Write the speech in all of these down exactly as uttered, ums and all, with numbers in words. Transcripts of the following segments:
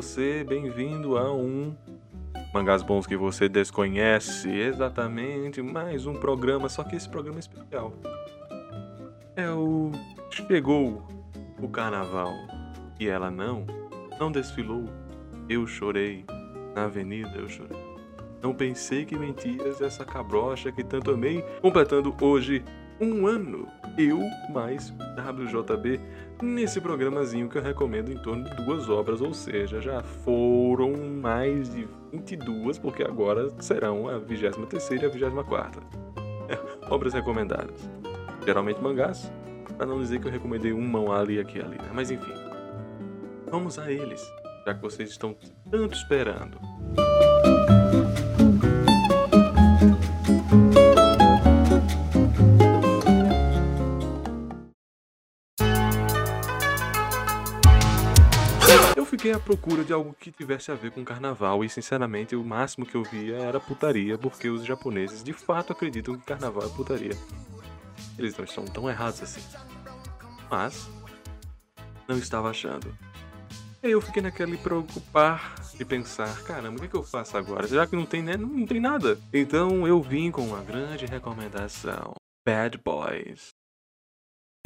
você, bem-vindo a um Mangás Bons que Você Desconhece, exatamente, mais um programa, só que esse programa é especial. É o... Chegou o carnaval, e ela não, não desfilou, eu chorei, na avenida eu chorei. Não pensei que mentias essa cabrocha que tanto amei, completando hoje um ano, eu mais W J B, nesse programazinho que eu recomendo em torno de duas obras, ou seja, já foram mais de vinte e duas, porque agora serão a vigésima terceira e a vigésima quarta. É, obras recomendadas, geralmente mangás, pra não dizer que eu recomendei um mão ali, aqui, ali, né? Mas enfim, vamos a eles, já que vocês estão tanto esperando. Fiquei à procura de algo que tivesse a ver com carnaval e, sinceramente, o máximo que eu via era putaria, porque os japoneses de fato acreditam que carnaval é putaria. Eles não estão tão errados assim. Mas, não estava achando. E eu fiquei naquele preocupar de pensar, caramba, o que, é que eu faço agora? Já que não tem, né? não, não tem nada. Então eu vim com uma grande recomendação. Bad Boys.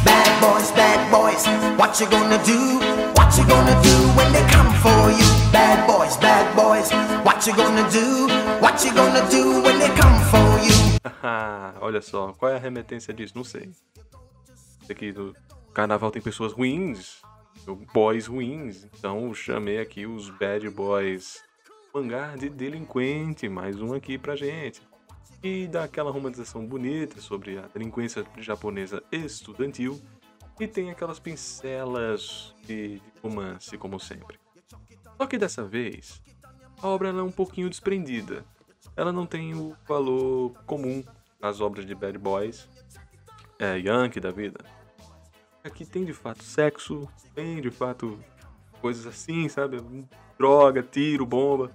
Bad boys, bad boys, what you gonna do? What you gonna do when they come for you? Bad boys, bad boys, what you gonna do? What you gonna do when they come for you? Haha, olha só, qual é a remetência disso? Não sei. Aqui no carnaval tem pessoas ruins, boys ruins, então eu chamei aqui os bad boys. Mangá de delinquente, mais um aqui pra gente. E dá aquela romantização bonita sobre a delinquência japonesa estudantil e tem aquelas pincelas de romance, como sempre. Só que dessa vez, a obra ela é um pouquinho desprendida. Ela não tem o valor comum nas obras de Bad Boys, é, Yankee da vida. Aqui tem de fato sexo, tem de fato coisas assim, sabe? Droga, tiro, bomba.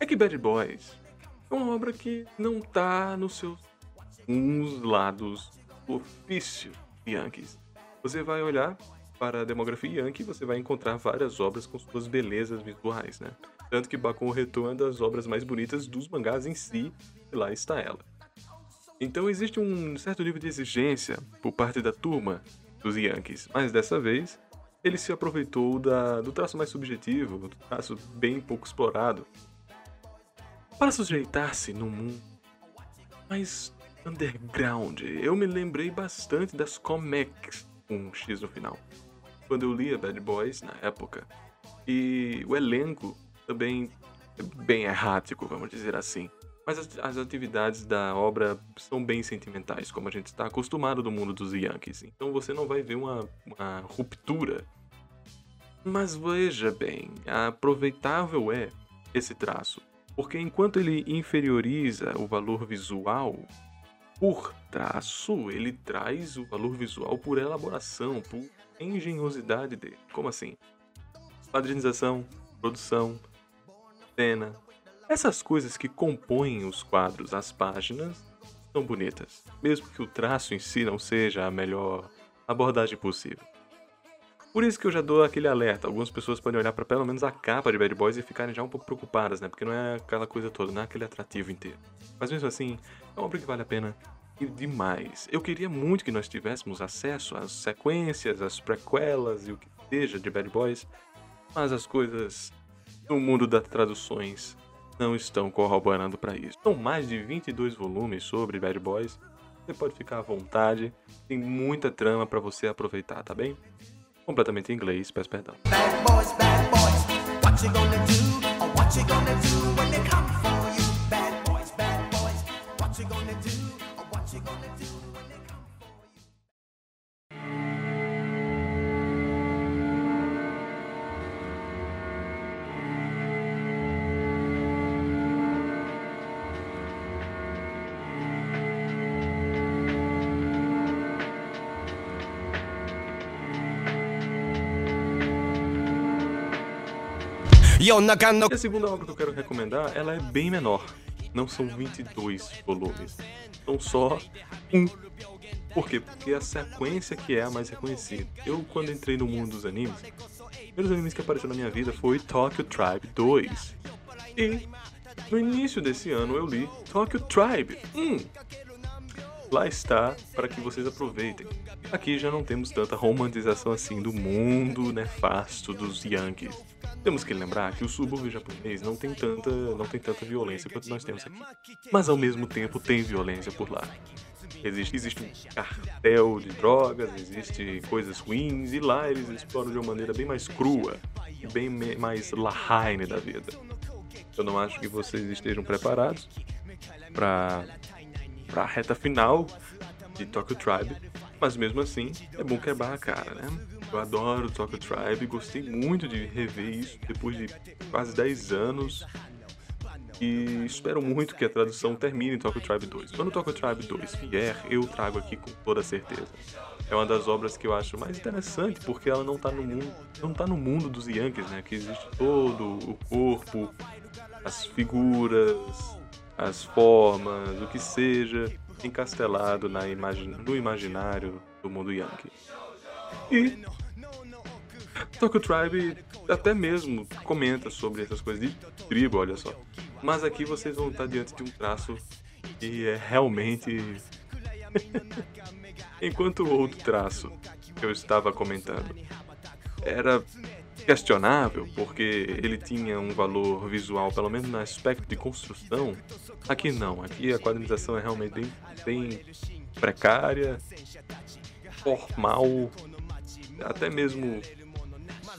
É que Bad Boys é uma obra que não tá nos seus uns lados do ofício Yankees. Você vai olhar para a demografia Yankee e você vai encontrar várias obras com suas belezas visuais, né? Tanto que Bacom Reto é uma das obras mais bonitas dos mangás em si, e lá está ela. Então existe um certo nível de exigência por parte da turma dos Yankees, mas dessa vez ele se aproveitou da, do traço mais subjetivo, do traço bem pouco explorado, para sujeitar-se num mundo mais underground. Eu me lembrei bastante das Comex, com um X no final, quando eu lia Bad Boys na época. E o elenco também é bem errático, vamos dizer assim. Mas as, as atividades da obra são bem sentimentais, como a gente está acostumado do mundo dos Yankees. Então você não vai ver uma, uma ruptura. Mas veja bem, aproveitável é esse traço. Porque enquanto ele inferioriza o valor visual por traço, ele traz o valor visual por elaboração, por engenhosidade dele. Como assim? Padrinização, produção, cena. Essas coisas que compõem os quadros, as páginas, são bonitas. Mesmo que o traço em si não seja a melhor abordagem possível. Por isso que eu já dou aquele alerta, algumas pessoas podem olhar para pelo menos a capa de Bad Boys e ficarem já um pouco preocupadas, né? Porque não é aquela coisa toda, não é aquele atrativo inteiro. Mas mesmo assim, é uma obra que vale a pena e demais. Eu queria muito que nós tivéssemos acesso às sequências, às prequelas e o que seja de Bad Boys, mas as coisas no mundo das traduções não estão corroborando para isso. São mais de vinte e dois volumes sobre Bad Boys, você pode ficar à vontade, tem muita trama para você aproveitar, tá bem? Completamente em inglês, peço perdão. Bad boys, bad boys, what you gonna do? Or what you gonna do when they come for you? Bad boys, bad boys, what you gonna do? Or what you gonna do when they come for E a segunda obra que eu quero recomendar, ela é bem menor. Não são vinte e dois volumes. São só um. Por quê? Porque a sequência que é a mais reconhecida. Eu, quando entrei no mundo dos animes, primeiros animes que apareceu na minha vida foi Tokyo Tribe dois. E no início desse ano eu li Tokyo Tribe um. Lá está, para que vocês aproveitem. Aqui já não temos tanta romantização assim do mundo nefasto dos Yankees. Temos que lembrar que o subúrbio japonês não tem tanta, não tem tanta violência quanto nós temos aqui. Mas ao mesmo tempo tem violência por lá. Existe, existe um cartel de drogas, existe coisas ruins, e lá eles exploram de uma maneira bem mais crua, bem me, mais lahine da vida. Eu não acho que vocês estejam preparados para a reta final de Tokyo Tribe, mas mesmo assim é bom quebrar a cara, né? Eu adoro Tokyo Tribe, gostei muito de rever isso depois de quase dez anos e espero muito que a tradução termine em Tokyo Tribe dois. Quando Tokyo Tribe dois vier, eu trago aqui com toda certeza. É uma das obras que eu acho mais interessante porque ela não tá no mundo, não tá no mundo dos Yankees, né? Que existe todo o corpo, as figuras, as formas, o que seja, encastelado na imagina, no imaginário do mundo Yankee. E Tokyo Tribe até mesmo comenta sobre essas coisas de tribo, olha só. Mas aqui vocês vão estar diante de um traço que é realmente... Enquanto o outro traço que eu estava comentando era questionável, porque ele tinha um valor visual, pelo menos no aspecto de construção, aqui não. Aqui a quadrinização é realmente bem, bem precária, formal, até mesmo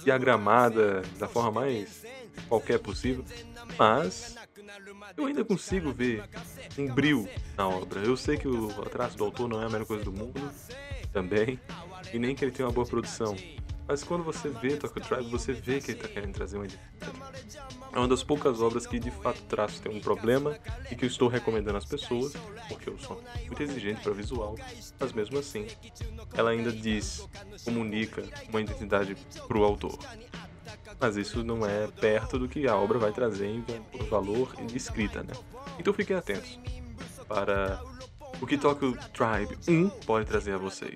diagramada da forma mais qualquer possível, mas eu ainda consigo ver um brilho na obra. Eu sei que o traço do autor não é a melhor coisa do mundo também, e nem que ele tenha uma boa produção. Mas quando você vê Tokyo Tribe, você vê que ele está querendo trazer uma identidade. É uma das poucas obras que de fato traço tem um problema e que eu estou recomendando às pessoas, porque eu sou muito exigente para visual, mas mesmo assim, ela ainda diz, comunica uma identidade para o autor. Mas isso não é perto do que a obra vai trazer em valor e de escrita, né? Então fiquem atentos para o que Tokyo Tribe um pode trazer a vocês.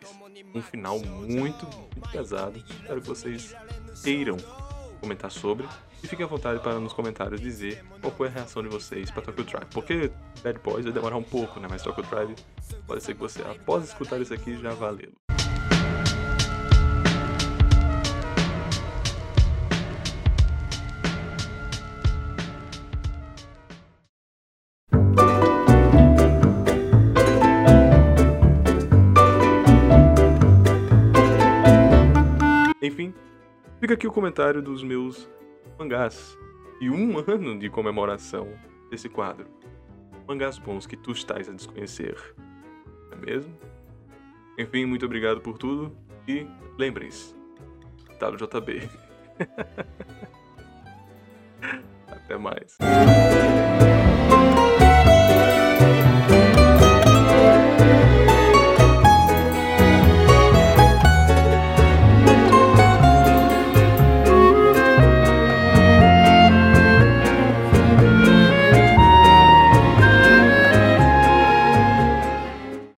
Um final muito, muito pesado. Espero que vocês queiram comentar sobre. E fiquem à vontade para nos comentários dizer qual foi a reação de vocês para Tokyo Tribe. Porque Bad Boys vai demorar um pouco, né? Mas Tokyo Tribe pode ser que você, após escutar isso aqui, já vá lê-lo. Enfim, fica aqui o comentário dos meus mangás e um ano de comemoração desse quadro. Mangás bons que tu estás a desconhecer, não é mesmo? Enfim, muito obrigado por tudo e lembrem-se, W J B. Até mais.